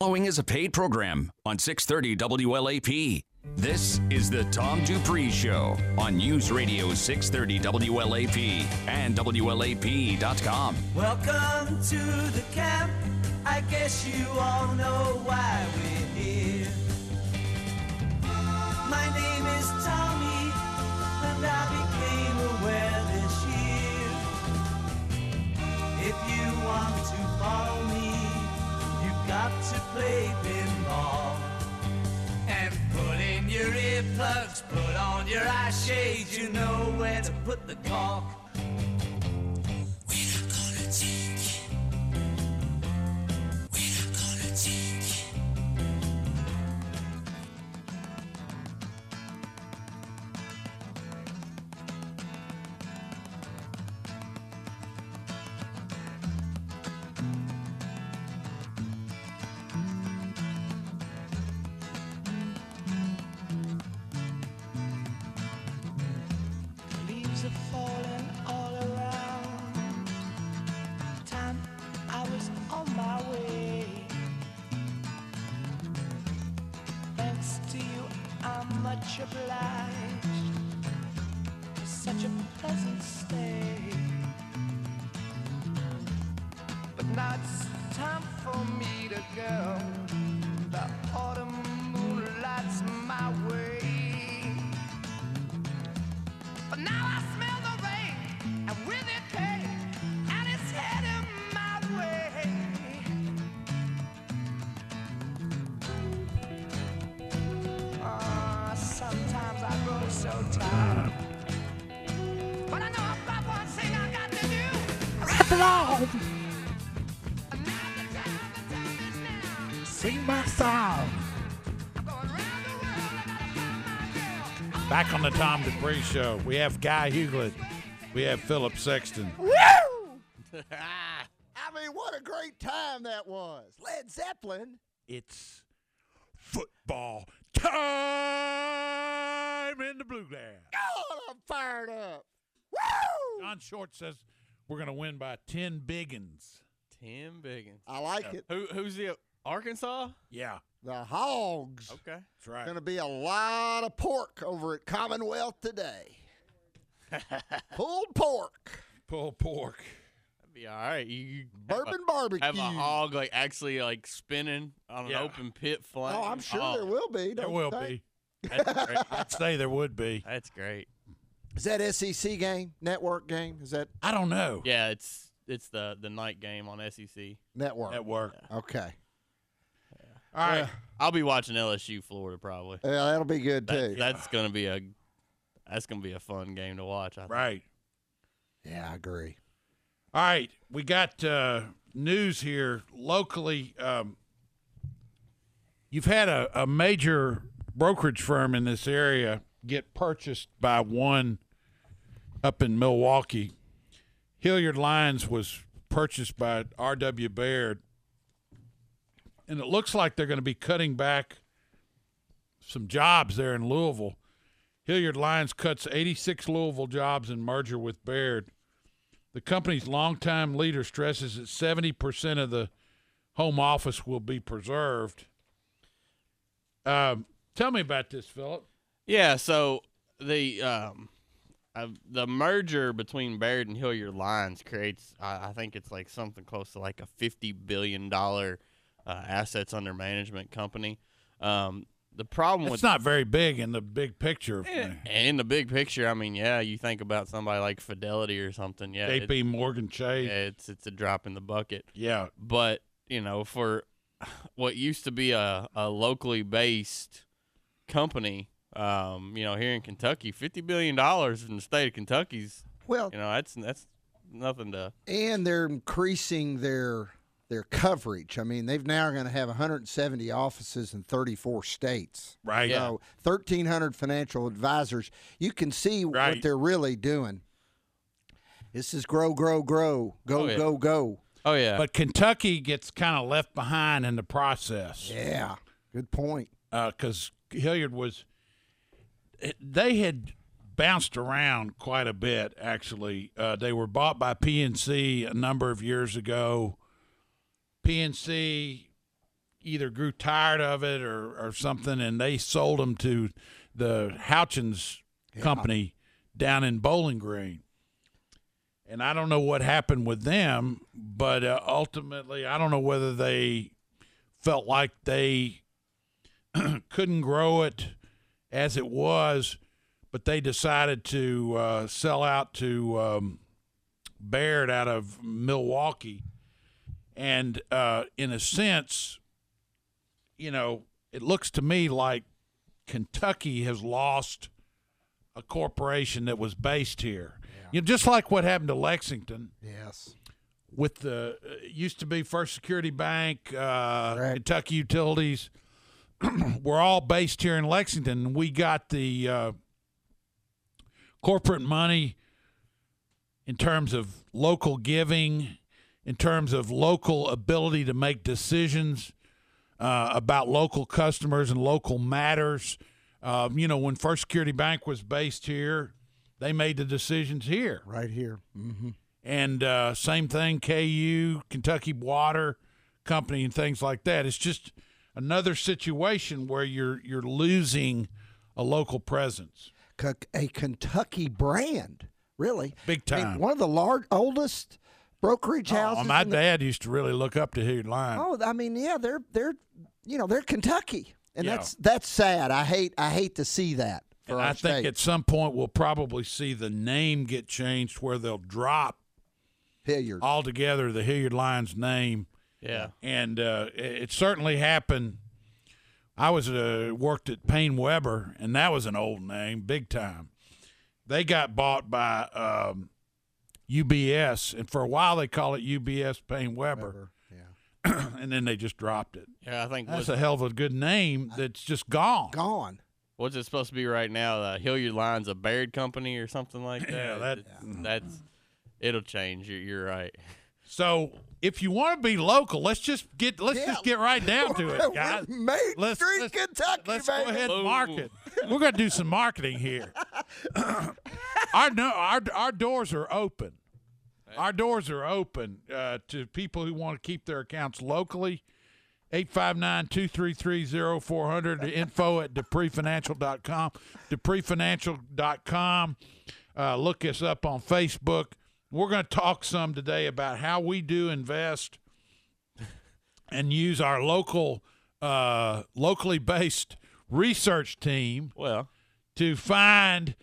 Following is a paid program on 630 WLAP. This is the Tom Dupree Show on News Radio 630 WLAP and WLAP.com. Welcome to the camp. I guess you all know why we're here. My name is Tommy, and I became aware this year. If you want to follow me, you've got to play pinball. And put in your earplugs, put on your eye shades, you know where to put the cork. We're not gonna take it. We're not gonna take it. Back on the Tom Dupree Show, we have Guy Hewlett, we have Philip Sexton. Woo! I mean, what a great time that was. Led Zeppelin. It's football time in the Bluegrass. Oh, I'm fired up. Woo! John Short says we're going to win by 10 biggins. 10 biggins. I like it. Who's the Arkansas? Yeah. The Hogs. Okay. That's right. Going to be a lot of pork over at Commonwealth today. Pulled pork. Pulled pork. That'd be all right. You Bourbon barbecue. Have a hog like actually like spinning on an open pit flame. Oh, I'm sure there will be. There will be. That's great. I'd say there would be. That's great. Is that SEC game? Network game? Is that? I don't know. Yeah, it's the night game on SEC. Network. Yeah. Okay. All right, I'll be watching LSU Florida probably. Yeah, that'll be good too. That's gonna be a fun game to watch. I think. Right. Yeah, I agree. All right, we got news here locally. You've had a major brokerage firm in this area get purchased by one up in Milwaukee. Hilliard Lyons was purchased by RW Baird. And it looks like they're going to be cutting back some jobs there in Louisville. Hilliard Lyons cuts 86 Louisville jobs in merger with Baird. The company's longtime leader stresses that 70% of the home office will be preserved. Tell me about this, Philip. Yeah, so the merger between Baird and Hilliard Lyons creates, I think it's like something close to like a $50 billion assets under management company. The problem with it's not very big in the big picture. And in the big picture, I mean, yeah, you think about somebody like Fidelity or something. Yeah, JP Morgan Chase. Yeah, it's a drop in the bucket. Yeah, but you know, for what used to be a locally based company, you know, here in Kentucky, $50 billion in the state of Kentucky's. Well, you know, that's nothing to. And they're increasing their coverage. I mean, they've now going to have 170 offices in 34 states. Right. Yeah. So 1,300 financial advisors. You can see what they're really doing. This is grow, grow, grow, go, go, go. Oh, yeah. But Kentucky gets kind of left behind in the process. Yeah. Good point. Because Hilliard they had bounced around quite a bit, actually. They were bought by PNC a number of years ago. PNC either grew tired of it or something, and they sold them to the Houchins company down in Bowling Green. And I don't know what happened with them, but ultimately, I don't know whether they felt like they couldn't grow it as it was, but they decided to sell out to Baird out of Milwaukee. And in a sense, you know, it looks to me like Kentucky has lost a corporation that was based here. Yeah. You know, just like what happened to Lexington. Yes. With the used to be First Security Bank, Kentucky Utilities, we're all based here in Lexington. We got the corporate money in terms of local giving, in terms of local ability to make decisions about local customers and local matters. You know, when First Security Bank was based here, they made the decisions here. Right here. Mm-hmm. And same thing, KU, Kentucky Water Company, and things like that. It's just another situation where you're losing a local presence. A Kentucky brand, really. Big time. I mean, one of the oldest brokerage houses. Oh, my dad used to really look up to Hilliard Lyons. Oh, I mean, yeah, they're Kentucky. And that's sad. I hate to see that. And I think at some point we'll probably see the name get changed where they'll drop Hilliard altogether, the Hilliard Lyons name. Yeah. And it certainly happened. I was worked at Payne Weber, and that was an old name, big time. They got bought by UBS, and for a while they called it UBS Payne Weber. And then they just dropped it. Yeah, I think that's a hell of a good name that's just gone. Gone. What's it supposed to be right now? Hilliard Lyons, a Baird company or something like that? Yeah, it'll change. You're right. So if you want to be local, let's just get right down to it, guys. Main Street, Kentucky, let's go ahead and market. We're going to do some marketing here. Our doors are open. Our doors are open to people who want to keep their accounts locally. 859-233-0400, info at DupreeFinancial.com. DupreeFinancial.com. Look us up on Facebook. We're going to talk some today about how we do invest and use our local, locally-based research team to find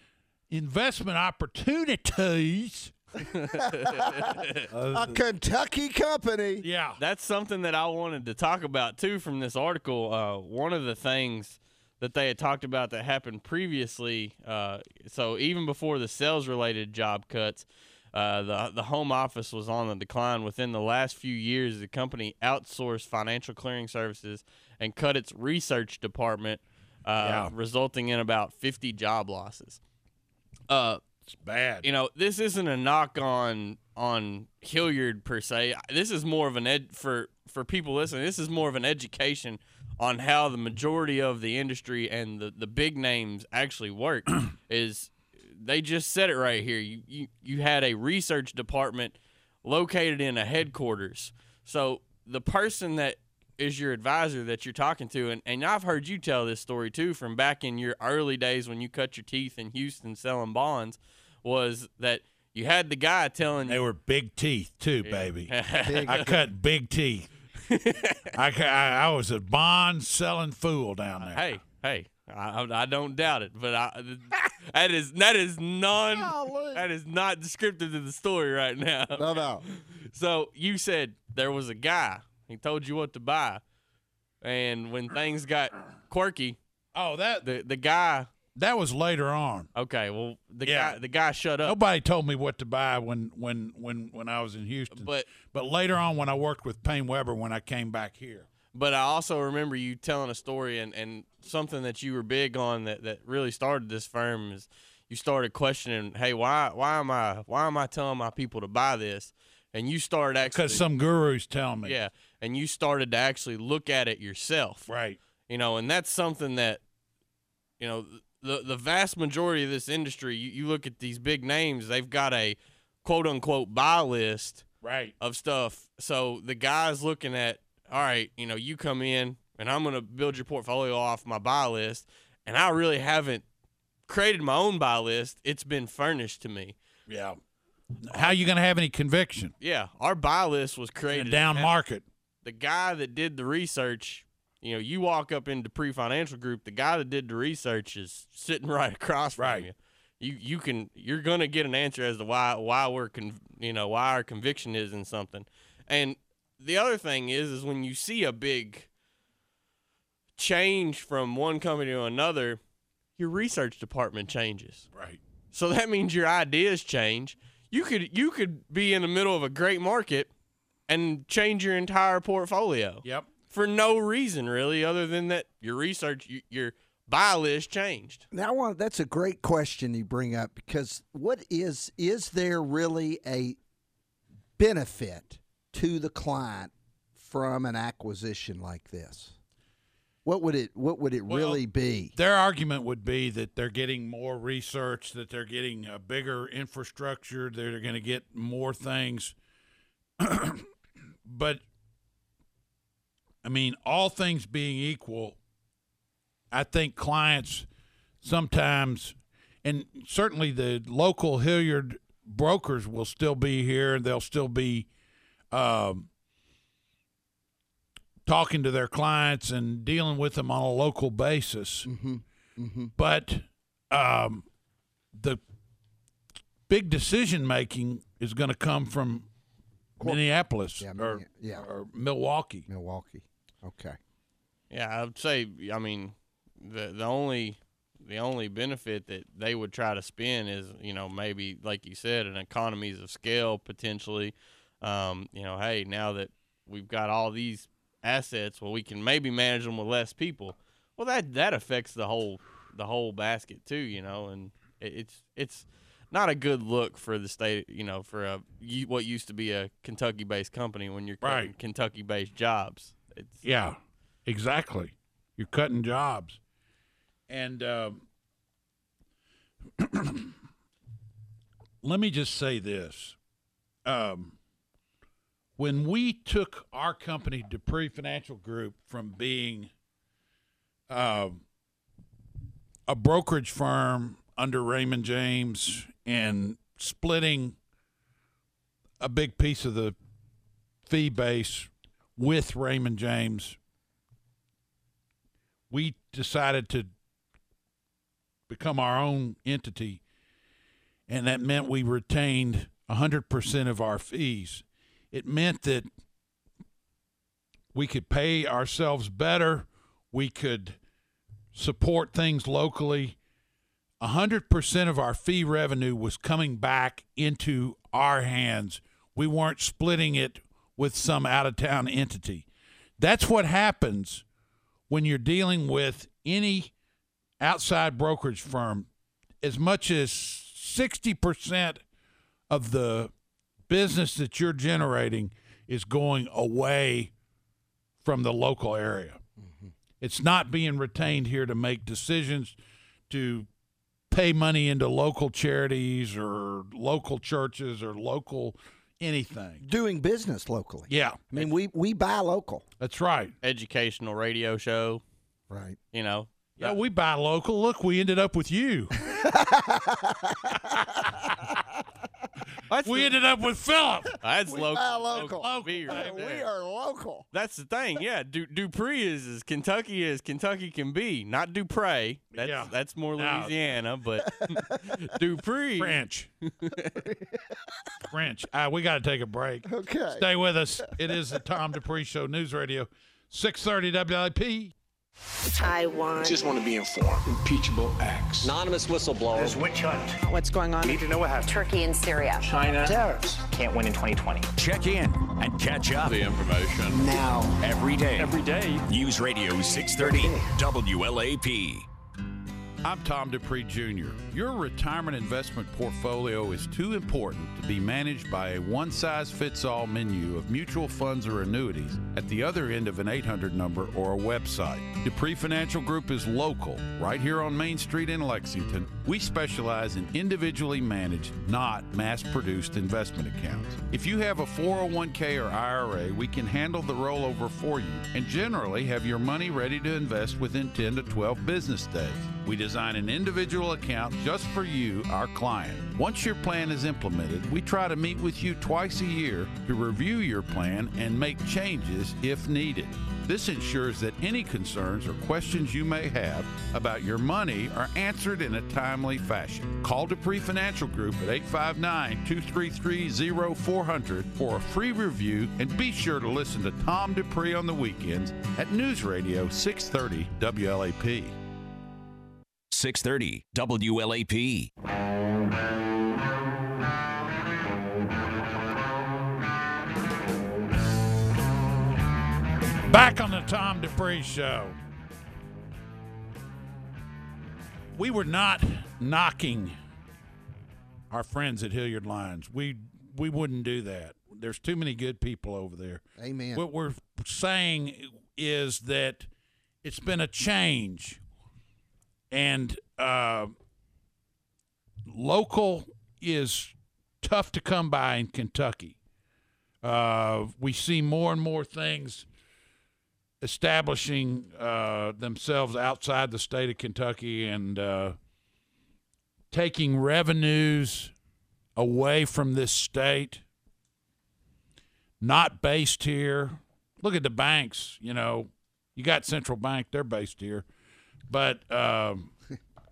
investment opportunities. A Kentucky company. Yeah. That's something that I wanted to talk about, too, from this article. One of the things that they had talked about that happened previously, so even before the sales-related job cuts, the home office was on the decline. Within the last few years, the company outsourced financial clearing services and cut its research department, resulting in about 50 job losses. It's bad. You know, this isn't a knock on Hilliard per se. This is more of an for people listening. This is more of an education on how the majority of the industry and the big names actually work. Is they just said it right here. You had a research department located in a headquarters. So the person that is your advisor that you're talking to, and I've heard you tell this story too from back in your early days when you cut your teeth in Houston selling bonds, was that you had the guy telling you. They were big teeth too, baby. I cut big teeth. I was a bond selling fool down there. Hey, I don't doubt it, but that is not descriptive to the story right now. No. So you said there was a guy. He told you what to buy, and when things got quirky, the guy that was later on. Okay, well the guy shut up. Nobody told me what to buy when I was in Houston. But later on when I worked with Payne Weber when I came back here. But I also remember you telling a story and something that you were big on that really started this firm is you started questioning, hey, why am I telling my people to buy this? And you started actually because some gurus tell me. Yeah, and you started to actually look at it yourself. Right. You know, and that's something that, you know, the vast majority of this industry, you look at these big names, they've got a quote unquote buy list. Right. Of stuff. So the guy's looking at all right, you know, you come in and I'm going to build your portfolio off my buy list, and I really haven't created my own buy list. It's been furnished to me. Yeah. How are you going to have any conviction? Yeah, our buy list was created. In a down market. The guy that did the research, you know, you walk up into Dupree Financial Group, the guy that did the research is sitting right across from you. You're going to get an answer as to why our conviction is in something. And the other thing is when you see a big change from one company to another, your research department changes. Right. So that means your ideas change. You could be in the middle of a great market and change your entire portfolio. Yep. For no reason really, other than that your research, your buy list changed. Now, that's a great question you bring up, because what is there really a benefit to the client from an acquisition like this? What would it really be? Their argument would be that they're getting more research, that they're getting a bigger infrastructure, they're going to get more things. But, I mean, all things being equal, I think clients sometimes, and certainly the local Hilliard brokers will still be here, they'll still be talking to their clients and dealing with them on a local basis. Mm-hmm. Mm-hmm. But the big decision-making is going to come from Minneapolis or Milwaukee. Milwaukee. Okay. Yeah, I would say, I mean, the only benefit that they would try to spin is, you know, maybe, like you said, an economies of scale potentially. You know, hey, now that we've got all these assets, well, we can maybe manage them with less people. Well, that affects the whole basket too, you know, and it's not a good look for the state, you know, for what used to be a Kentucky-based company when you're cutting Kentucky-based jobs. Yeah, exactly. You're cutting jobs. And let me just say this. When we took our company, Dupree Financial Group, from being a brokerage firm under Raymond James and splitting a big piece of the fee base with Raymond James, we decided to become our own entity, and that meant we retained 100% of our fees. It meant that we could pay ourselves better. We could support things locally. 100% of our fee revenue was coming back into our hands. We weren't splitting it with some out-of-town entity. That's what happens when you're dealing with any outside brokerage firm. As much as 60% of the business that you're generating is going away from the local area. Mm-hmm. It's not being retained here to make decisions, to pay money into local charities or local churches or local anything. Doing business locally. Yeah. I mean, we buy local. That's right. Educational radio show. Right. You know. Yeah, we buy local. Look, we ended up with you. We ended up with Philip. That's local. Beer right there. We are local. That's the thing, yeah. Dupree is as Kentucky can be. Not Dupree. That's more Louisiana, but Dupree. French. French. We got to take a break. Okay. Stay with us. It is the Tom Dupree Show, News Radio 630 WLAP. Taiwan. Just want to be informed. Impeachable acts. Anonymous whistleblower. There's witch hunt. What's going on? Need to know what happened. Turkey and Syria. China. Tariffs. Can't win in 2020. Check in and catch up. The information. Now. Every day. News Radio 630 WLAP. I'm Tom Dupree, Jr. Your retirement investment portfolio is too important to be managed by a one-size-fits-all menu of mutual funds or annuities at the other end of an 800 number or a website. Dupree Financial Group is local, right here on Main Street in Lexington. We specialize in individually managed, not mass-produced investment accounts. If you have a 401k or IRA, we can handle the rollover for you and generally have your money ready to invest within 10 to 12 business days. We design an individual account just for you, our client. Once your plan is implemented, we try to meet with you twice a year to review your plan and make changes if needed. This ensures that any concerns or questions you may have about your money are answered in a timely fashion. Call Dupree Financial Group at 859-233-0400 for a free review, and be sure to listen to Tom Dupree on the weekends at News Radio 630 WLAP. 630 WLAP. Back on the Tom Dupree Show. We were not knocking our friends at Hilliard Lyons. We wouldn't do that. There's too many good people over there. Amen. What we're saying is that it's been a change. And local is tough to come by in Kentucky. We see more and more things establishing themselves outside the state of Kentucky and taking revenues away from this state, not based here. Look at the banks, you know. You got Central Bank, they're based here. But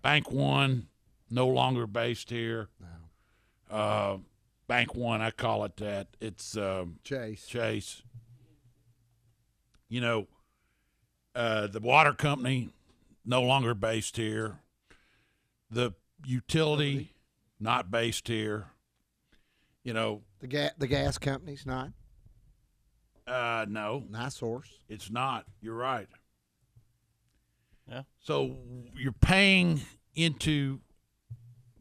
Bank One, no longer based here. No. Bank One, I call it that. It's Chase. You know, the water company, no longer based here. The utility, not based here. You know, the gas company's not. No. NiSource. It's not. You're right. Yeah. So you're paying into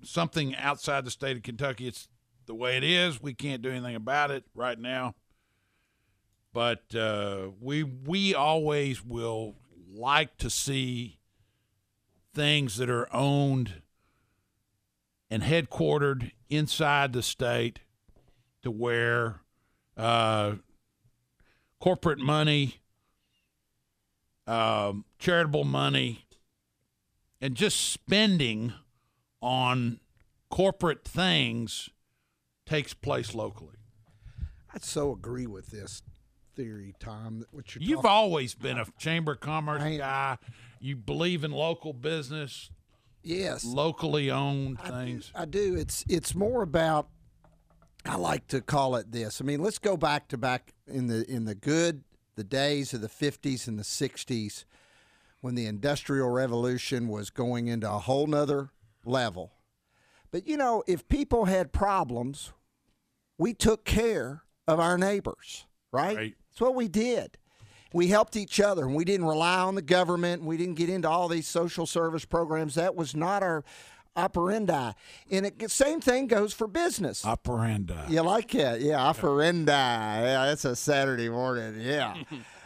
something outside the state of Kentucky. It's the way it is. We can't do anything about it right now. But we always will like to see things that are owned and headquartered inside the state, to where corporate money, charitable money, and just spending on corporate things takes place locally. I so agree with this theory, Tom. That what you're You've always been a Chamber of Commerce guy. You believe in local business. Yes. Locally owned things. I do. It's more about, I like to call it this. I mean, let's go back in the good, the days of the 50s and the 60s, when the Industrial Revolution was going into a whole nother level. But, you know, if people had problems, we took care of our neighbors, right? That's what we did. We helped each other, and we didn't rely on the government, and we didn't get into all these social service programs. That was not our operandi. And the same thing goes for business. Operandi. You like that? Yeah, operandi. Yeah, that's a Saturday morning. Yeah.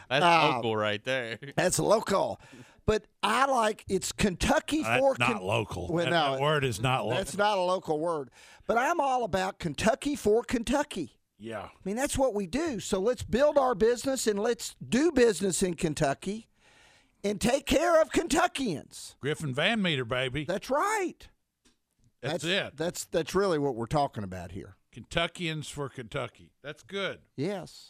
That's local right there. That's local. But I like, it's Kentucky for... That's not local. Well, no, that word is not local. That's not a local word. But I'm all about Kentucky for Kentucky. Yeah. I mean, that's what we do. So let's build our business, and let's do business in Kentucky and take care of Kentuckians. Griffin Van Meter, baby. That's right. That's it. That's really what we're talking about here. Kentuckians for Kentucky. That's good. Yes.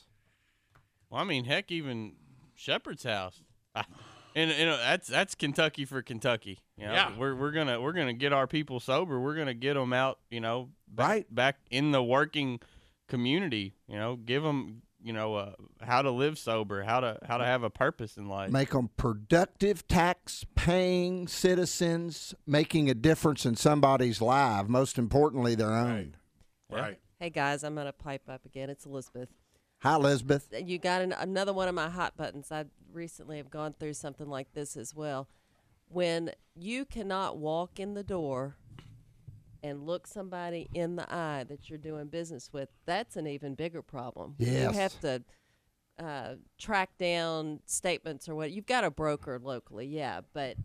Well, I mean, heck, even Shepherd's House, and that's Kentucky for Kentucky. You know, yeah, we're gonna get our people sober. We're gonna get them out. You know, back in the working community. You know, give them, you know, how to live sober, how to have a purpose in life. Make them productive, tax-paying citizens, making a difference in somebody's life. Most importantly, their own. Right. Hey guys, I'm gonna pipe up again. It's Elizabeth. Hi, Elizabeth. You got another one of my hot buttons. I recently have gone through something like this as well. when you cannot walk in the door and look somebody in the eye that you're doing business with, that's an even bigger problem. Yes. You have to track down statements or what. You've got a broker locally, yeah, but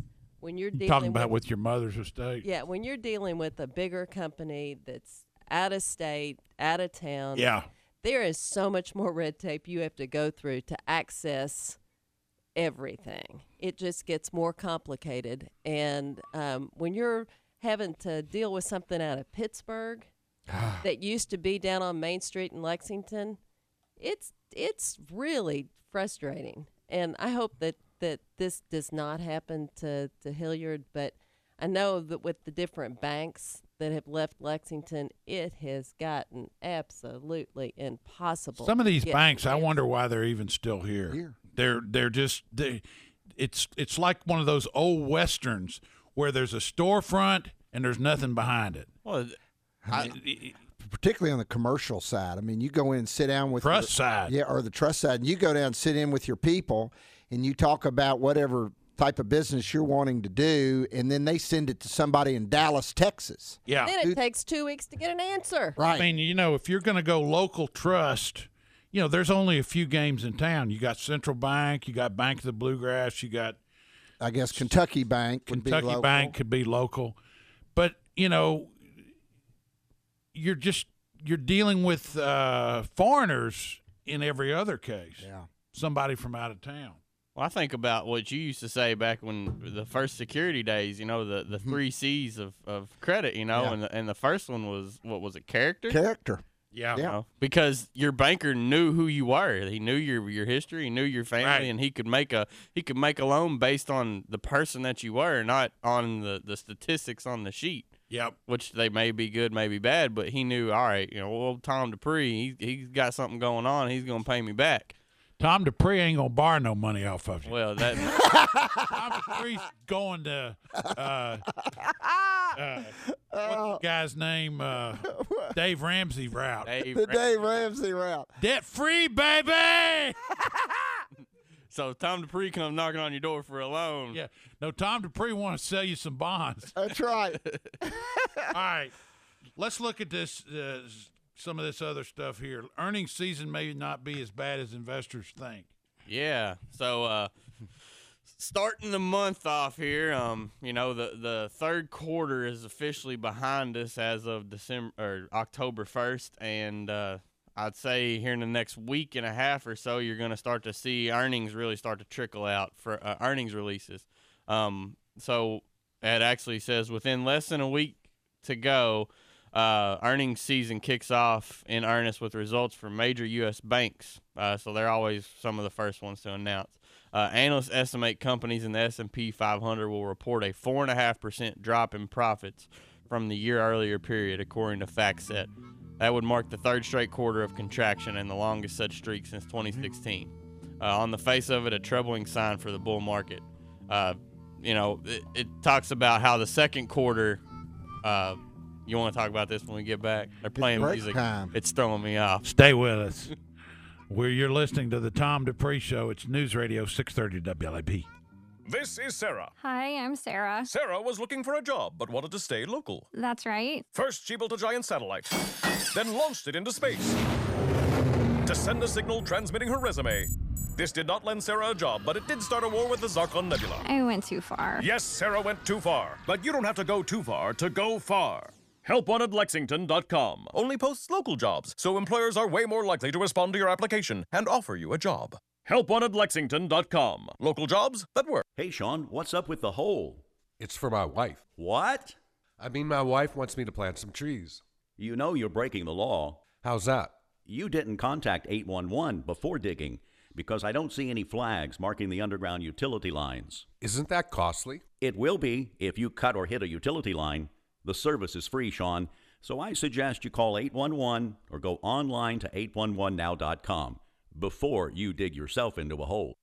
when you're dealing talking about with your mother's estate. Yeah, when you're dealing with a bigger company that's out of state, out of town, yeah, there is so much more red tape you have to go through to access everything. It just gets more complicated. And when you're having to deal with something out of Pittsburgh that used to be down on Main Street in Lexington, it's really frustrating. And I hope that this does not happen to Hilliard, but I know that with the different banks that have left Lexington, it has gotten absolutely impossible. Some of these banks, I wonder why they're even still here. They're just it's like one of those old westerns where there's a storefront and there's nothing behind it. Well, particularly on the commercial side. I mean, you go in and sit down with trust side, yeah, or the trust side, and you go down and sit in with your people, and you talk about whatever type of business you're wanting to do, and then they send it to somebody in Dallas, Texas. Yeah, then it takes 2 weeks to get an answer. Right. I mean, you know, if you're going to go local trust, you know, there's only a few games in town. You got Central Bank, you got Bank of the Bluegrass, you got, I guess, Kentucky Bank. Kentucky Bank could be local, but you know, you're dealing with foreigners in every other case. Yeah, somebody from out of town. Well, I think about what you used to say back when the first security days, you know, the three C's of credit, you know, yeah, and the first one was, what was it, character? Character. Yeah. You know, because your banker knew who you were. He knew your history, he knew your family, right, and he could make a loan based on the person that you were, not on the statistics on the sheet. Yep. Which they may be good, may be bad, but he knew, all right, you know, well, Tom Dupree, he's got something going on, he's gonna pay me back. Tom Dupree ain't going to borrow no money off of you. Well, that Tom Dupree's going to what's the guy's name? Dave Ramsey route. Dave Ramsey route. Debt free, baby! So Tom Dupree comes knocking on your door for a loan. Yeah. No, Tom Dupree wants to sell you some bonds. That's right. All right. Let's look at this some of this other stuff here. Earnings season may not be as bad as investors think. Yeah. So starting the month off here, you know, the third quarter is officially behind us as of October 1st, and I'd say here in the next week and a half or so, you're going to start to see earnings really start to trickle out for earnings releases. So it actually says within less than a week to go, earnings season kicks off in earnest with results for major U.S. banks. So they're always some of the first ones to announce. Analysts estimate companies in the S&P 500 will report a 4.5% drop in profits from the year earlier period, according to FactSet. That would mark the third straight quarter of contraction and the longest such streak since 2016. On the face of it, a troubling sign for the bull market. You know, it talks about how the second quarter you want to talk about this when we get back? They're playing music. Time. It's throwing me off. Stay with us. You're listening to the Tom Dupree Show. It's News Radio 630 WLAP. This is Sarah. Hi, I'm Sarah. Sarah was looking for a job but wanted to stay local. That's right. First, she built a giant satellite, then launched it into space to send a signal transmitting her resume. This did not lend Sarah a job, but it did start a war with the Zarkon Nebula. I went too far. Yes, Sarah went too far. But you don't have to go too far to go far. Help Wanted Lexington.com only posts local jobs, so employers are way more likely to respond to your application and offer you a job. Help Wanted Lexington.com. Local jobs that work. Hey, Sean, what's up with the hole? It's for my wife. What? I mean, my wife wants me to plant some trees. You know you're breaking the law. How's that? You didn't contact 811 before digging, because I don't see any flags marking the underground utility lines. Isn't that costly? It will be if you cut or hit a utility line. The service is free, Sean, so I suggest you call 811 or go online to 811now.com before you dig yourself into a hole.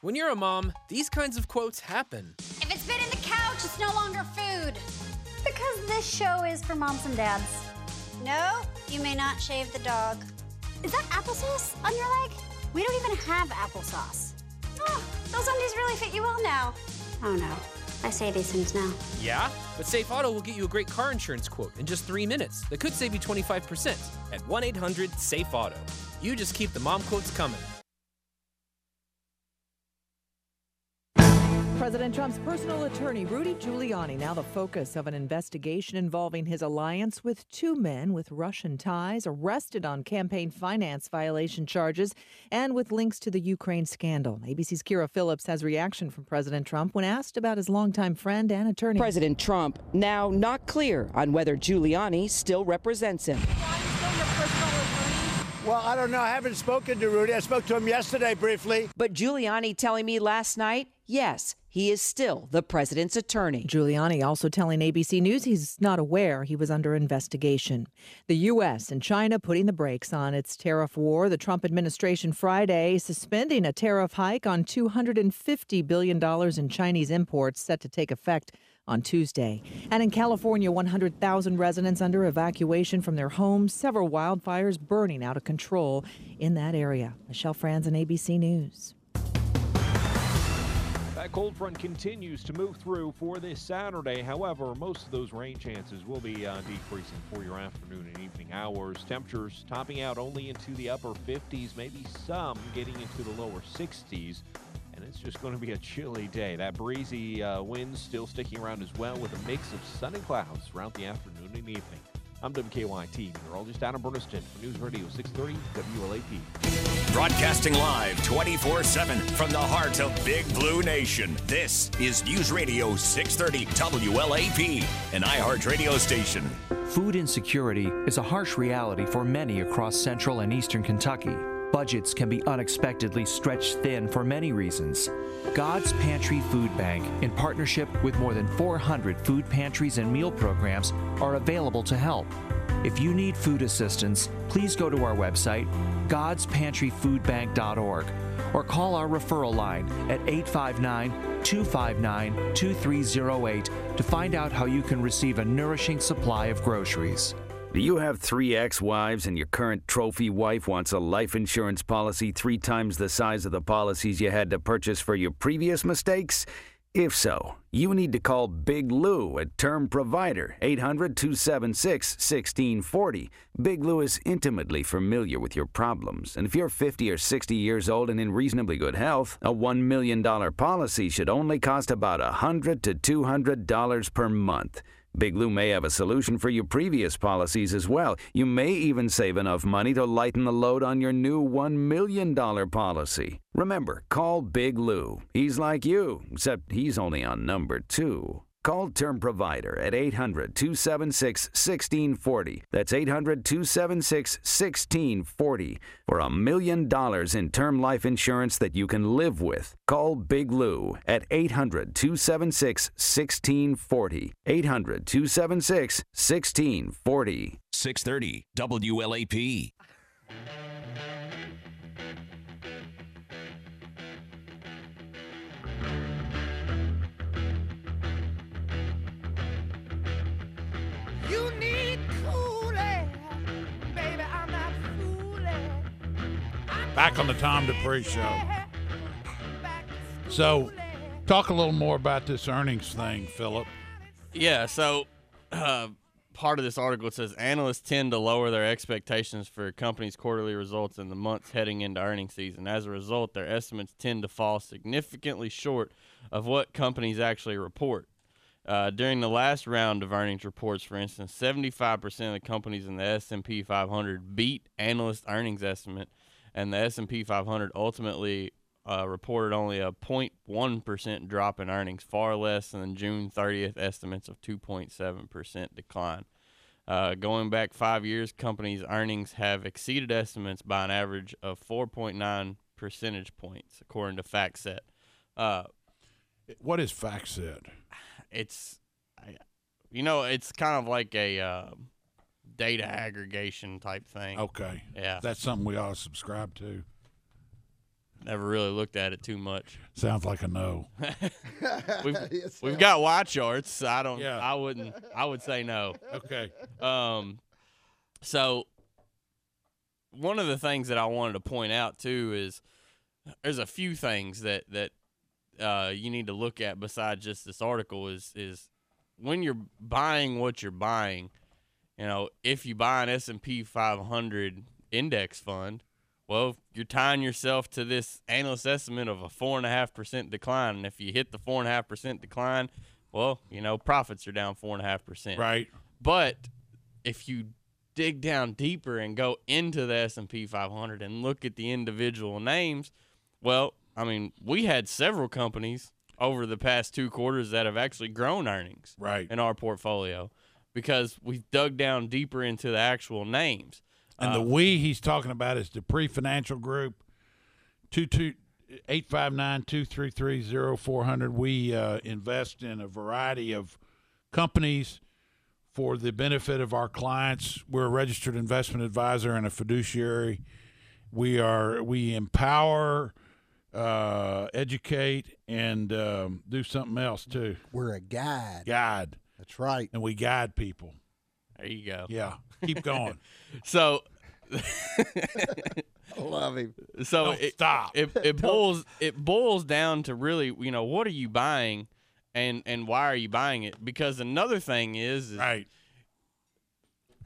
When you're a mom, these kinds of quotes happen. If it's been in the couch, it's no longer food. Because this show is for moms and dads. No, you may not shave the dog. Is that applesauce on your leg? We don't even have applesauce. Oh, those on Sundays really fit you well now. Oh, no. I say these things now. Yeah? But Safe Auto will get you a great car insurance quote in just 3 minutes that could save you 25% at 1-800-SAFE-AUTO. You just keep the mom quotes coming. President Trump's personal attorney, Rudy Giuliani, now the focus of an investigation involving his alliance with two men with Russian ties arrested on campaign finance violation charges and with links to the Ukraine scandal. ABC's Kira Phillips has reaction from President Trump when asked about his longtime friend and attorney. President Trump now not clear on whether Giuliani still represents him. Well, I don't know. I haven't spoken to Rudy. I spoke to him yesterday briefly. But Giuliani telling me last night, yes, he is still the president's attorney. Giuliani also telling ABC News he's not aware he was under investigation. The U.S. and China putting the brakes on its tariff war. The Trump administration Friday suspending a tariff hike on $250 billion in Chinese imports set to take effect on Tuesday. And in California, 100,000 residents under evacuation from their homes, several wildfires burning out of control in that area. Michelle Franz and ABC News. That cold front continues to move through for this Saturday. However, most of those rain chances will be decreasing for your afternoon and evening hours. Temperatures topping out only into the upper 50s, maybe some getting into the lower 60s. And it's just going to be a chilly day. That breezy wind still sticking around as well with a mix of sun and clouds throughout the afternoon and evening. I'm WKYT meteorologist Adam Berniston for News Radio 630 WLAP. Broadcasting live 24/7 from the heart of Big Blue Nation. This is News Radio 630 WLAP, an iHeart radio station. Food insecurity is a harsh reality for many across central and eastern Kentucky. Budgets can be unexpectedly stretched thin for many reasons. God's Pantry Food Bank, in partnership with more than 400 food pantries and meal programs, are available to help. If you need food assistance, please go to our website, godspantryfoodbank.org, or call our referral line at 859-259-2308 to find out how you can receive a nourishing supply of groceries. Do you have 3 ex-wives and your current trophy wife wants a life insurance policy 3 times the size of the policies you had to purchase for your previous mistakes? If so, you need to call Big Lou at Term Provider, 800-276-1640. Big Lou is intimately familiar with your problems, and if you're 50 or 60 years old and in reasonably good health, a $1 million policy should only cost about $100 to $200 per month. Big Lou may have a solution for your previous policies as well. You may even save enough money to lighten the load on your new $1 million policy. Remember, call Big Lou. He's like you, except he's only on number 2. Call Term Provider at 800-276-1640. That's 800-276-1640. For $1 million in term life insurance that you can live with, call Big Lou at 800-276-1640. 800-276-1640. 630 WLAP. Back on the Tom Dupree Show. So, talk a little more about this earnings thing, Philip. Yeah, so part of this article says analysts tend to lower their expectations for companies' quarterly results in the months heading into earnings season. As a result, their estimates tend to fall significantly short of what companies actually report. During the last round of earnings reports, for instance, 75% of the companies in the S&P 500 beat analyst earnings estimate. And the S&P 500 ultimately reported only a 0.1% drop in earnings, far less than June 30th estimates of 2.7% decline. Going back 5 years, companies' earnings have exceeded estimates by an average of 4.9 percentage points, according to FactSet. What is FactSet? It's, you know, it's kind of like a data aggregation type thing. Okay. Yeah. That's something we ought to subscribe to. Never really looked at it too much. Sounds like a no. We've got Y charts. So I don't. Yeah. I would say no. Okay. So one of the things that I wanted to point out too is there's a few things that you need to look at besides just this article is when you're buying what you're buying, you know, if you buy an S&P 500 index fund, well, if you're tying yourself to this analyst estimate of a 4.5% decline. And if you hit the 4.5% decline, well, you know, profits are down 4.5%. Right. But if you dig down deeper and go into the S&P 500 and look at the individual names, well, I mean, we had several companies over the past two quarters that have actually grown earnings in our portfolio because we've dug down deeper into the actual names. And the we he's talking about is Dupree Financial Group, 859-233-0400. We invest in a variety of companies for the benefit of our clients. We're a registered investment advisor and a fiduciary. We empower, educate, and do something else too. We're a guide. Guide. That's right. And we guide people. There you go. Yeah. Keep going. So I love him. So it boils down to really, you know, what are you buying and why are you buying it? Because another thing is right.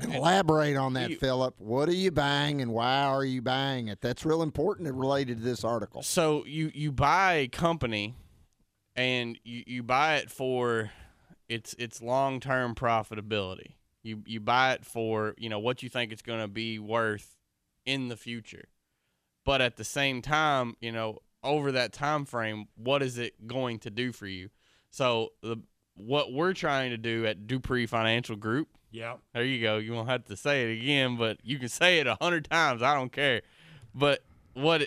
Elaborate on that, Philip. What are you buying and why are you buying it? That's real important and related to this article. So you buy a company and you buy it for its long-term profitability. You buy it for, you know, what you think it's going to be worth in the future. But at the same time, you know, over that time frame, what is it going to do for you? So what we're trying to do at Dupree Financial Group. Yeah. There you go. You won't have to say it again, but you can say it 100 times. I don't care. But what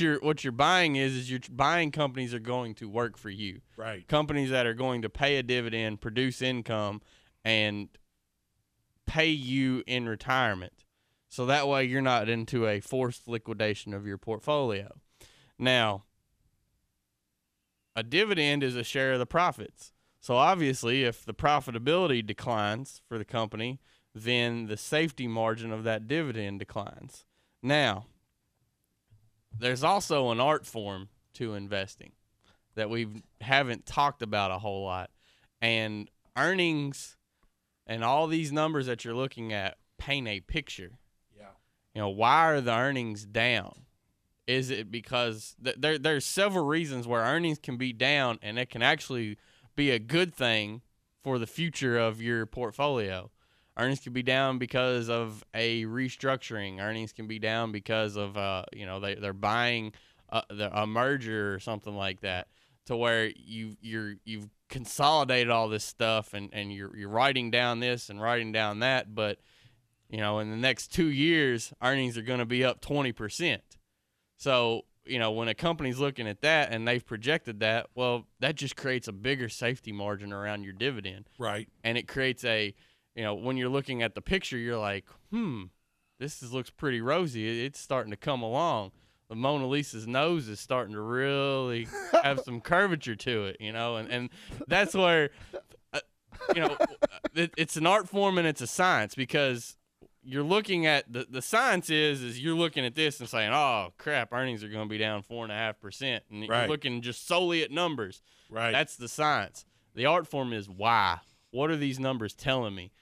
you're buying is you're buying companies that are going to work for you. Right. Companies that are going to pay a dividend, produce income, and pay you in retirement. So that way you're not into a forced liquidation of your portfolio. Now, a dividend is a share of the profits. So obviously if the profitability declines for the company, then the safety margin of that dividend declines. Now, there's also an art form to investing that we haven't talked about a whole lot. And earnings and all these numbers that you're looking at paint a picture. Yeah. You know, why are the earnings down? Is it because there's several reasons where earnings can be down, and it can actually be a good thing for the future of your portfolio. Earnings can be down because of a restructuring. Earnings can be down because of you know, they're buying a merger or something like that, to where you've consolidated all this stuff and you're writing down this and writing down that, but you know, in the next 2 years earnings are going to be up 20%. So, you know, when a company's looking at that and they've projected that, well, that just creates a bigger safety margin around your dividend. Right. And it creates a, you know, when you're looking at the picture, you're like, this looks pretty rosy. It's starting to come along. The Mona Lisa's nose is starting to really have some curvature to it, you know, and that's where, you know, it's an art form and it's a science, because you're looking at the science is you're looking at this and saying, oh, crap, earnings are going to be down 4.5%. And right. You're looking just solely at numbers. Right. That's the science. The art form is why. What are these numbers telling me?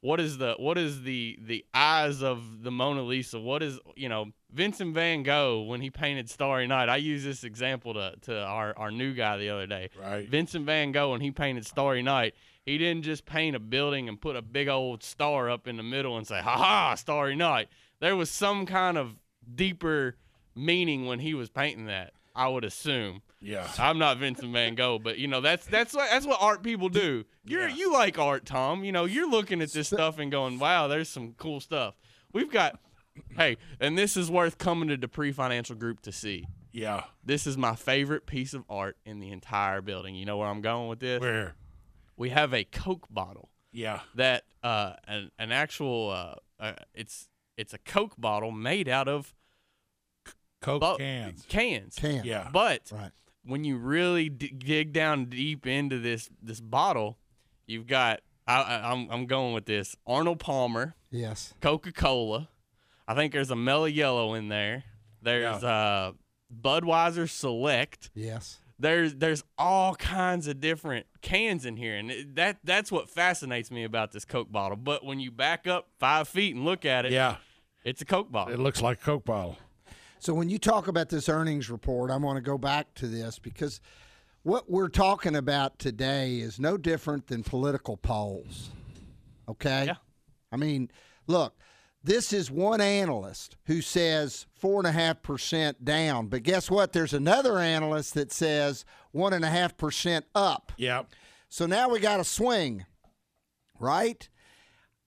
What is the eyes of the Mona Lisa? What is, you know, Vincent Van Gogh, when he painted Starry Night, I use this example to our new guy the other day. Right. Vincent Van Gogh, when he painted Starry Night, he didn't just paint a building and put a big old star up in the middle and say, ha-ha, Starry Night. There was some kind of deeper meaning when he was painting that, I would assume. Yeah. I'm not Vincent Van Gogh, but you know, that's what art people do. You like art, Tom. You know, you're looking at this stuff and going, wow, there's some cool stuff. We've got, hey, and this is worth coming to Dupree Financial Group to see. Yeah. This is my favorite piece of art in the entire building. You know where I'm going with this? Where? We have a Coke bottle. Yeah. That an actual it's a Coke bottle made out of Coke cans. Cans. Yeah. But right. When you really dig down deep into this bottle, you've got I'm going with this Arnold Palmer. Yes. Coca-Cola. I think there's a Mellow Yellow in there. There's Budweiser Select. Yes. There's all kinds of different cans in here, and that's what fascinates me about this Coke bottle. But when you back up 5 feet and look at it, yeah, it's a Coke bottle. It looks like a Coke bottle. So when you talk about this earnings report, I want to go back to this, because what we're talking about today is no different than political polls, okay? Yeah. I mean, look, this is one analyst who says 4.5% down, but guess what? There's another analyst that says 1.5% up. Yep. So now we got a swing, right?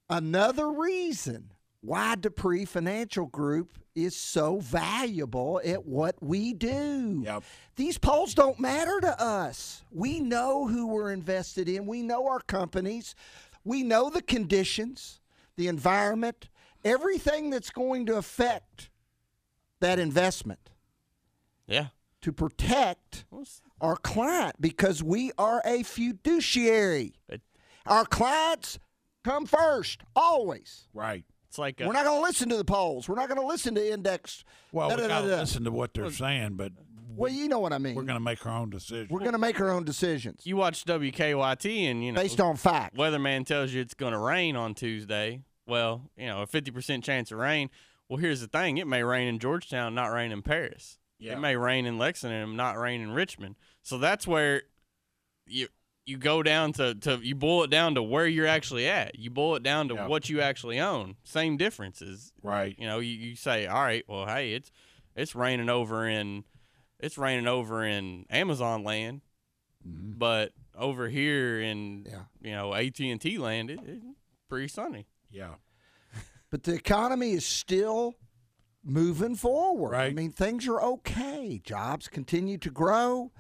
Another reason why Dupree Financial Group is so valuable at what we do. Yep. These polls don't matter to us. We know who we're invested in. We know our companies. We know the conditions, the environment, everything that's going to affect that investment. Yeah. To protect our client, because we are a fiduciary. Our clients come first, always. Right. It's like we're not going to listen to the polls. We're not going to listen to index. Well, we're going to listen to what they're saying, but well, you know what I mean. We're going to make our own decisions. We're going to make our own decisions. You watch WKYT, and you know, based on fact, weatherman tells you it's going to rain on Tuesday. Well, you know, a 50% chance of rain. Well, here's the thing: it may rain in Georgetown, not rain in Paris. Yeah. It may rain in Lexington, not rain in Richmond. So that's where you go down to you boil it down to where you're actually at. You boil it down to what you actually own. Same differences. Right. You know, you say, all right, well, hey, it's raining over in Amazon land, mm-hmm. but over here in you know, AT&T land, it's pretty sunny. Yeah. But the economy is still moving forward. Right. I mean, things are okay. Jobs continue to grow.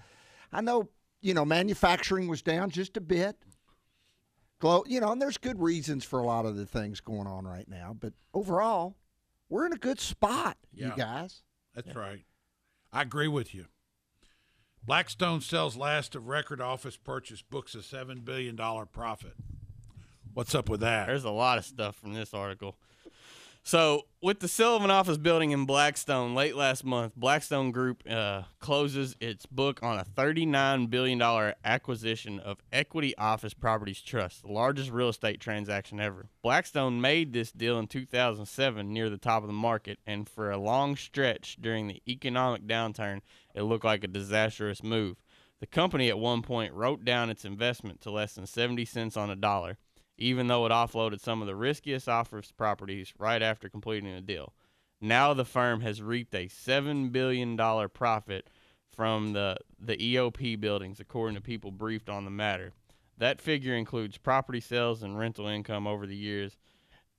I know, you know, manufacturing was down just a bit. You know, and there's good reasons for a lot of the things going on right now. But overall, we're in a good spot, you guys. That's right. I agree with you. Blackstone sells last of record office purchase, books a $7 billion profit. What's up with that? There's a lot of stuff from this article. So, with the sale of an office building in Blackstone late last month, Blackstone Group closes its book on a $39 billion acquisition of Equity Office Properties Trust, the largest real estate transaction ever. Blackstone made this deal in 2007 near the top of the market, and for a long stretch during the economic downturn, it looked like a disastrous move. The company at one point wrote down its investment to less than 70 cents on a dollar, even though it offloaded some of the riskiest office properties right after completing the deal. Now the firm has reaped a $7 billion profit from the EOP buildings, according to people briefed on the matter. That figure includes property sales and rental income over the years,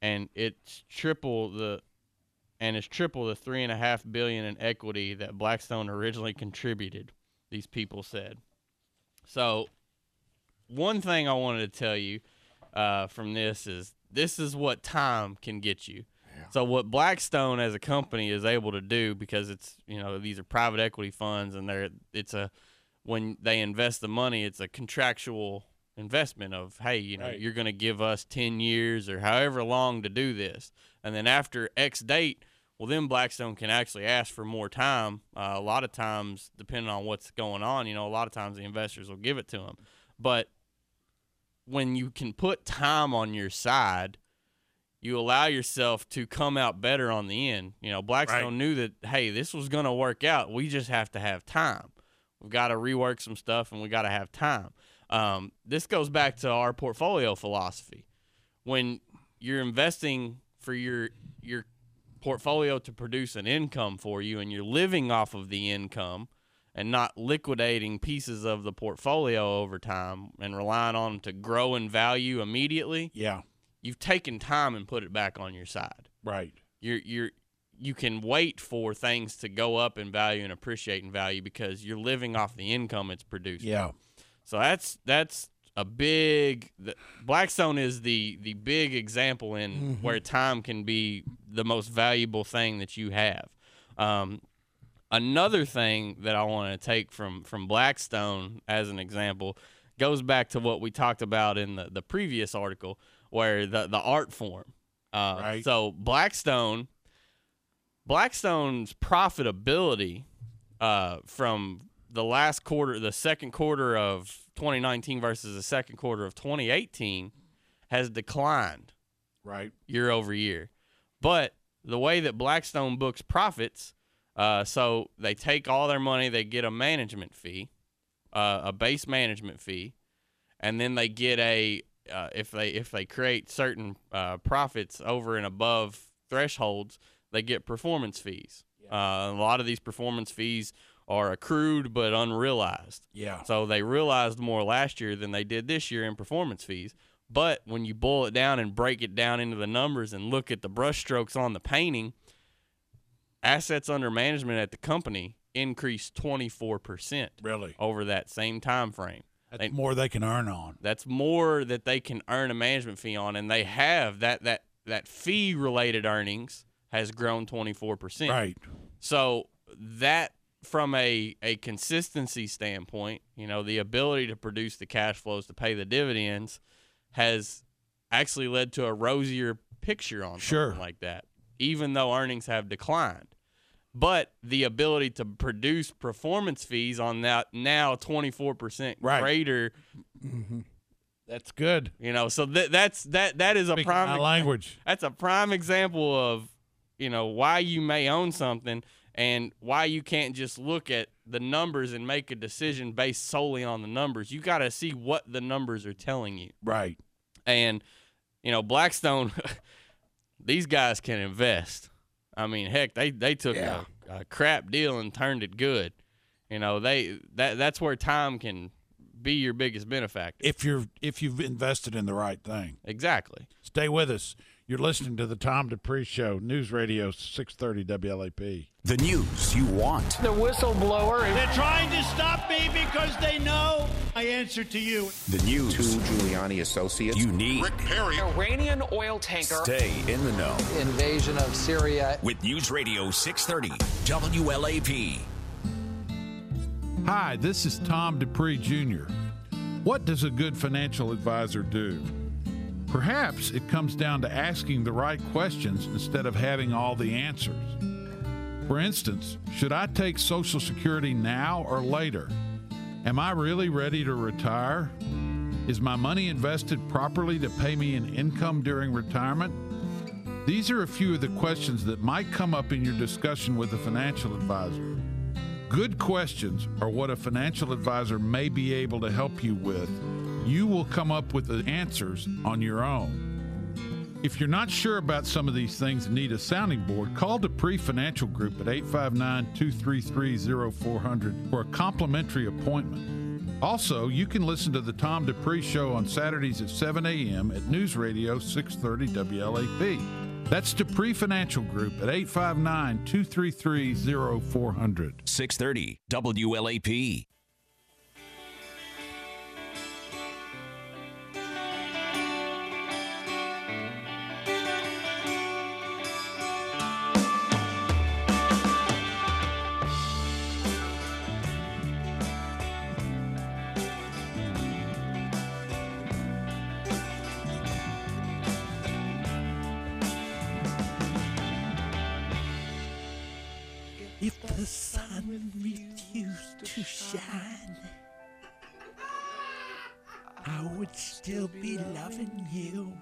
and it's triple the $3.5 billion in equity that Blackstone originally contributed, these people said. So one thing I wanted to tell you from this is what time can get you. Yeah. So what Blackstone as a company is able to do, because it's, you know, these are private equity funds, and when they invest the money, it's a contractual investment of, hey, you know, you're going to give us 10 years or however long to do this. And then after X date, well, then Blackstone can actually ask for more time. A lot of times, depending on what's going on, you know, a lot of times the investors will give it to them. But when you can put time on your side, you allow yourself to come out better on the end. You know, Blackstone knew that, hey, this was going to work out. We just have to have time. We've got to rework some stuff, and we got to have time. This goes back to our portfolio philosophy. When you're investing for your portfolio to produce an income for you, and you're living off of the income, and not liquidating pieces of the portfolio over time and relying on them to grow in value immediately. Yeah. You've taken time and put it back on your side. Right. You can wait for things to go up in value and appreciate in value because you're living off the income it's produced. Yeah. So that's a big Blackstone is the big example in where time can be the most valuable thing that you have. Another thing that I want to take from Blackstone as an example goes back to what we talked about in the previous article, where the art form. So Blackstone's profitability from the last quarter, the second quarter of 2019 versus the second quarter of 2018 has declined year over year. But the way that Blackstone books profits, so they take all their money, they get a management fee, a base management fee, and then they get a if they create certain profits over and above thresholds, they get performance fees. A lot of these performance fees are accrued but unrealized. So they realized more last year than they did this year in performance fees. But when you boil it down and break it down into the numbers and look at the brushstrokes on the painting, assets under management at the company increased 24%. Over that same time frame. That's more they can earn on. That's more that they can earn a management fee on, and they have that fee-related earnings has grown 24%. So that, from a consistency standpoint, you know, the ability to produce the cash flows to pay the dividends has actually led to a rosier picture on something like that, even though earnings have declined. But the ability to produce performance fees on that now 24% greater. That's good. You know, so that is a prime language. That's a prime example of, you know, why you may own something and why you can't just look at the numbers and make a decision based solely on the numbers. You got to see what the numbers are telling you. And, you know, Blackstone, these guys can invest. I mean, heck, they took a crap deal and turned it good. You know, that's where time can be your biggest benefactor. If you've invested in the right thing. Exactly. Stay with us. You're listening to the Tom Dupree Show, News Radio 630 WLAP. The news you want. The whistleblower. They're trying to stop me because they know I answer to you. The news. 2 Giuliani associates. You need. Rick Perry. Iranian oil tanker. Stay in the know. Invasion of Syria. With News Radio 630 WLAP. Hi, this is Tom Dupree Jr. What does a good financial advisor do? Perhaps it comes down to asking the right questions instead of having all the answers. For instance, should I take Social Security now or later? Am I really ready to retire? Is my money invested properly to pay me an income during retirement? These are a few of the questions that might come up in your discussion with a financial advisor. Good questions are what a financial advisor may be able to help you with. You will come up with the answers on your own. If you're not sure about some of these things and need a sounding board, call Dupree Financial Group at 859-233-0400 for a complimentary appointment. Also, you can listen to the Tom Dupree Show on Saturdays at 7 a.m. at News Radio 630 WLAP. That's Dupree Financial Group at 859-233-0400. 630 WLAP. Still be loving you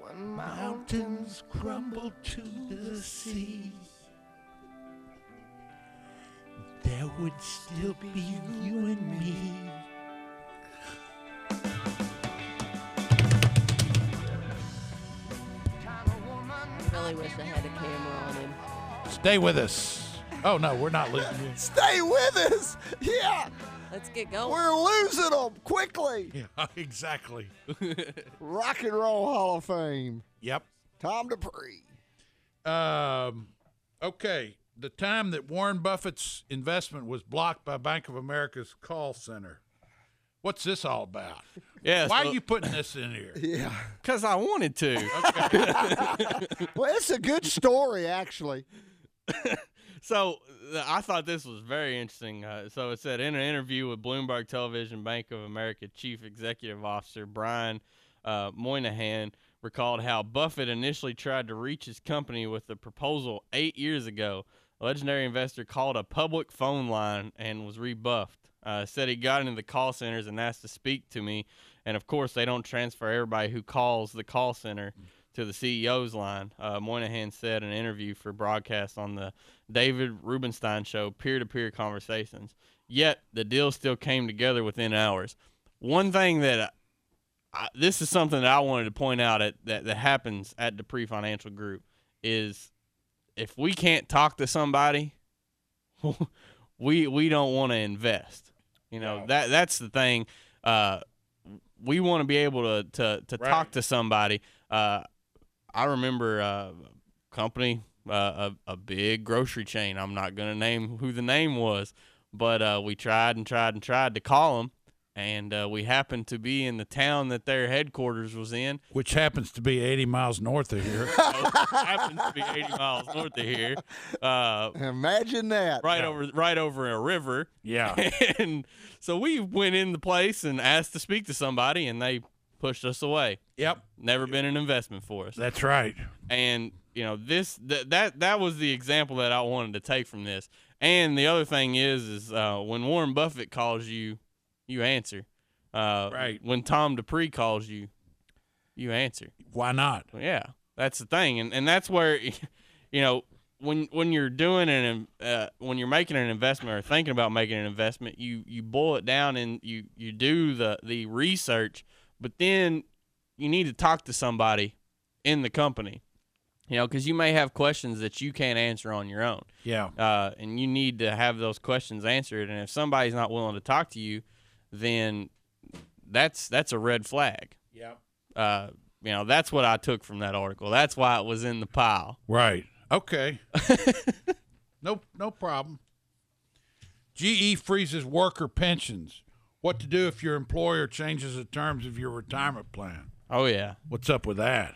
when mountains crumble to the sea. There would still be you and me. Really wish I had a camera on him. Stay with us. Oh no, we're not losing you. Stay with us. Yeah. Let's get going. We're losing them quickly. Yeah, exactly. Rock and Roll Hall of Fame. Yep. Tom Dupree. Okay. The time that Warren Buffett's investment was blocked by Bank of America's call center. What's this all about? Yes. Why are you putting this in here? Yeah. Because I wanted to. Okay. Well, it's a good story, actually. So I thought this was very interesting. So it said, in an interview with Bloomberg Television, Bank of America Chief Executive Officer Brian Moynihan recalled how Buffett initially tried to reach his company with the proposal 8 years ago a legendary investor called a public phone line and was rebuffed. Said he got into the call centers and asked to speak to me. And, of course, they don't transfer everybody who calls the call center to the CEO's line. Moynihan said in an interview for broadcast on the David Rubenstein show, peer-to-peer conversations. Yet the deal still came together within hours. One thing that this is something that I wanted to point out that happens at Dupree Financial Group is if we can't talk to somebody, we don't want to invest. You know, yeah. That's the thing. We want to be able to right. talk to somebody. I remember a company, a big grocery chain. I'm not going to name who the name was, but we tried to call them, and we happened to be in the town that their headquarters was in. Which happens to be 80 miles north of here. Imagine that. Right over a river. Yeah. And so we went in the place and asked to speak to somebody, and they pushed us away. Yep. Never been an investment for us. That's right. And, you know, that was the example that I wanted to take from this. And the other thing is when Warren Buffett calls you, you answer. Right. When Tom Dupree calls you, you answer. Why not? Yeah. That's the thing. And that's where, you know, when you're doing when you're making an investment or thinking about making an investment, you boil it down and you do the research. But then you need to talk to somebody in the company, you know, because you may have questions that you can't answer on your own. Yeah. And you need to have those questions answered. And if somebody's not willing to talk to you, then that's a red flag. Yeah. You know, that's what I took from that article. That's why it was in the pile. Right. Okay. No problem. GE freezes worker pensions. What to do if your employer changes the terms of your retirement plan. Oh, yeah. What's up with that?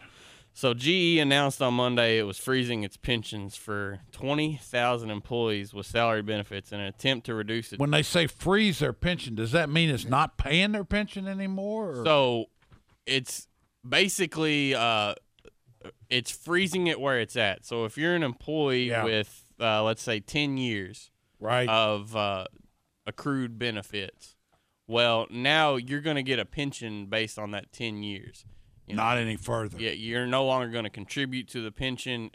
So GE announced on Monday it was freezing its pensions for 20,000 employees with salary benefits in an attempt to reduce it. When they say freeze their pension, does that mean it's not paying their pension anymore? Or? So it's basically it's freezing it where it's at. So if you're an employee yeah. with, let's say, 10 years right. of accrued benefits, well, now you're going to get a pension based on that 10 years. You know? Not any further. Yeah, you're no longer going to contribute to the pension,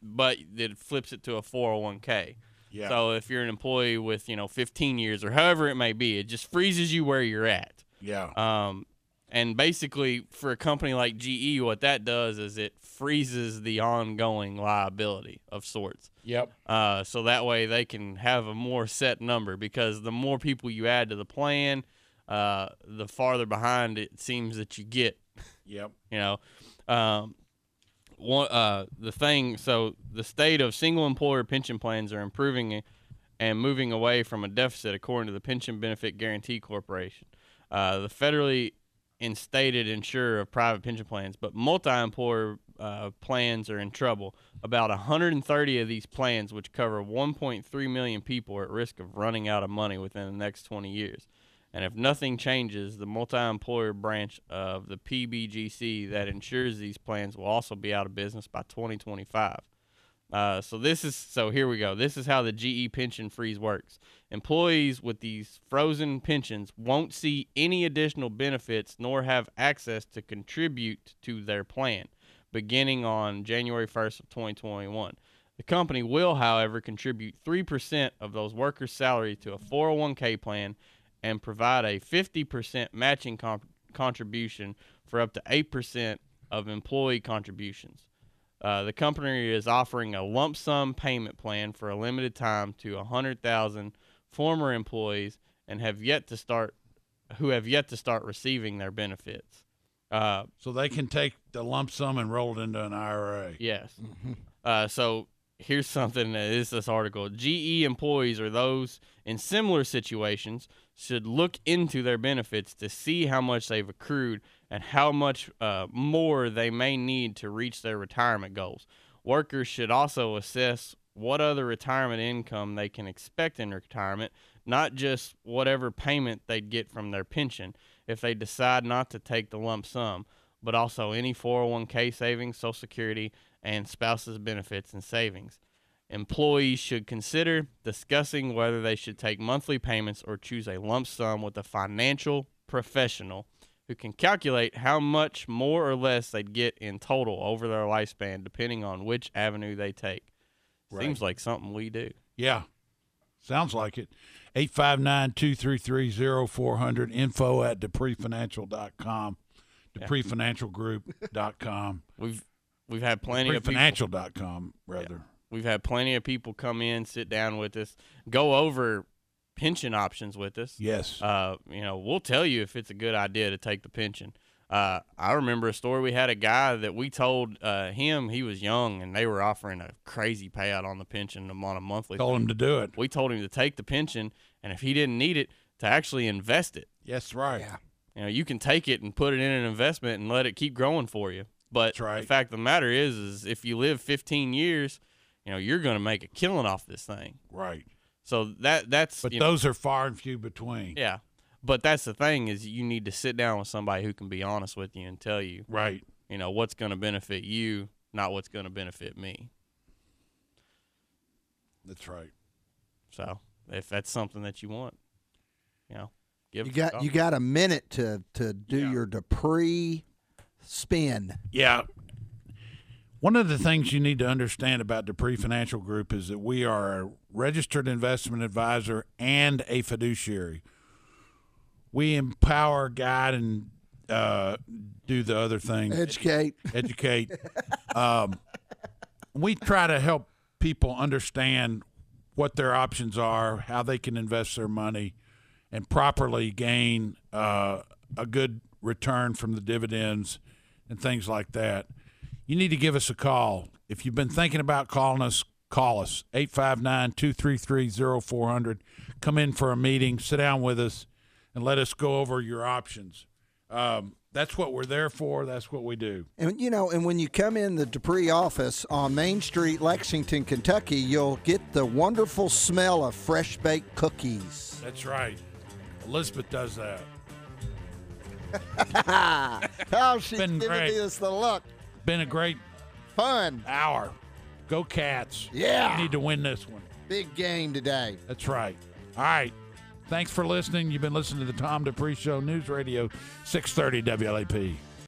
but it flips it to a 401k. Yeah. So if you're an employee with, you know, 15 years or however it may be, it just freezes you where you're at. Yeah. And basically for a company like GE, what that does is it freezes the ongoing liability of sorts. Yep. So that way they can have a more set number, because the more people you add to the plan, the farther behind it seems that you get. Yep. You know, so the state of single employer pension plans are improving and moving away from a deficit, according to the Pension Benefit Guarantee Corporation. The federally instated insurer of private pension plans, but multi-employer plans are in trouble. About 130 of these plans, which cover 1.3 million people, are at risk of running out of money within the next 20 years. And if nothing changes, the multi-employer branch of the PBGC that insures these plans will also be out of business by 2025. So here we go. This is how the GE pension freeze works. Employees with these frozen pensions won't see any additional benefits nor have access to contribute to their plan beginning on January 1st of 2021. The company will, however, contribute 3% of those workers' salaries to a 401k plan and provide a 50% matching contribution for up to 8% of employee contributions. The company is offering a lump sum payment plan for a limited time to 100,000 former employees who have yet to start receiving their benefits. So they can take the lump sum and roll it into an IRA. Yes. So here's something that is this article. GE employees or those in similar situations should look into their benefits to see how much they've accrued and how much more they may need to reach their retirement goals. Workers should also assess what other retirement income they can expect in retirement, not just whatever payment they'd get from their pension if they decide not to take the lump sum, but also any 401k savings, Social Security, and spouse's benefits and savings. Employees should consider discussing whether they should take monthly payments or choose a lump sum with a financial professional who can calculate how much more or less they'd get in total over their lifespan, depending on which avenue they take. Right. Seems like something we do. Yeah, sounds like it. 859-233-0400, info@DupreeFinancial.com, DupreeFinancialGroup.com. We've had plenty of people. DupreeFinancial.com, rather. Yeah. We've had plenty of people come in, sit down with us, go over pension options with us. Yes. You know, we'll tell you if it's a good idea to take the pension. I remember a story. We had a guy that we told him he was young, and they were offering a crazy payout on the pension on a monthly. Told him to do it. We told him to take the pension, and if he didn't need it, to actually invest it. Yes, right. Yeah. You know, you can take it and put it in an investment and let it keep growing for you. But that's right. The fact of the matter is if you live 15 years, you know, you're going to make a killing off this thing. Right. So that's. But those are far and few between. Yeah. But that's the thing, is you need to sit down with somebody who can be honest with you and tell you, right, you know, what's going to benefit you, not what's going to benefit me. That's right. So if that's something that you want, you know, give it a call. You got a minute to do your Dupree spin. Yeah. One of the things you need to understand about Dupree Financial Group is that we are a registered investment advisor and a fiduciary. We empower, guide, and do the other thing. Educate. We try to help people understand what their options are, how they can invest their money, and properly gain a good return from the dividends and things like that. You need to give us a call. If you've been thinking about calling us, call us, 859-233-0400. Come in for a meeting. Sit down with us and let us go over your options. That's what we're there for. That's what we do. And, you know, and when you come in the Dupree office on Main Street, Lexington, Kentucky, you'll get the wonderful smell of fresh-baked cookies. That's right. Elizabeth does that. Oh, she's giving us the look. Been a great fun hour. Go Cats. Yeah. You need to win this one. Big game today. That's right. All right. Thanks for listening. You've been listening to the Tom Dupree Show, News Radio 630 WLAP.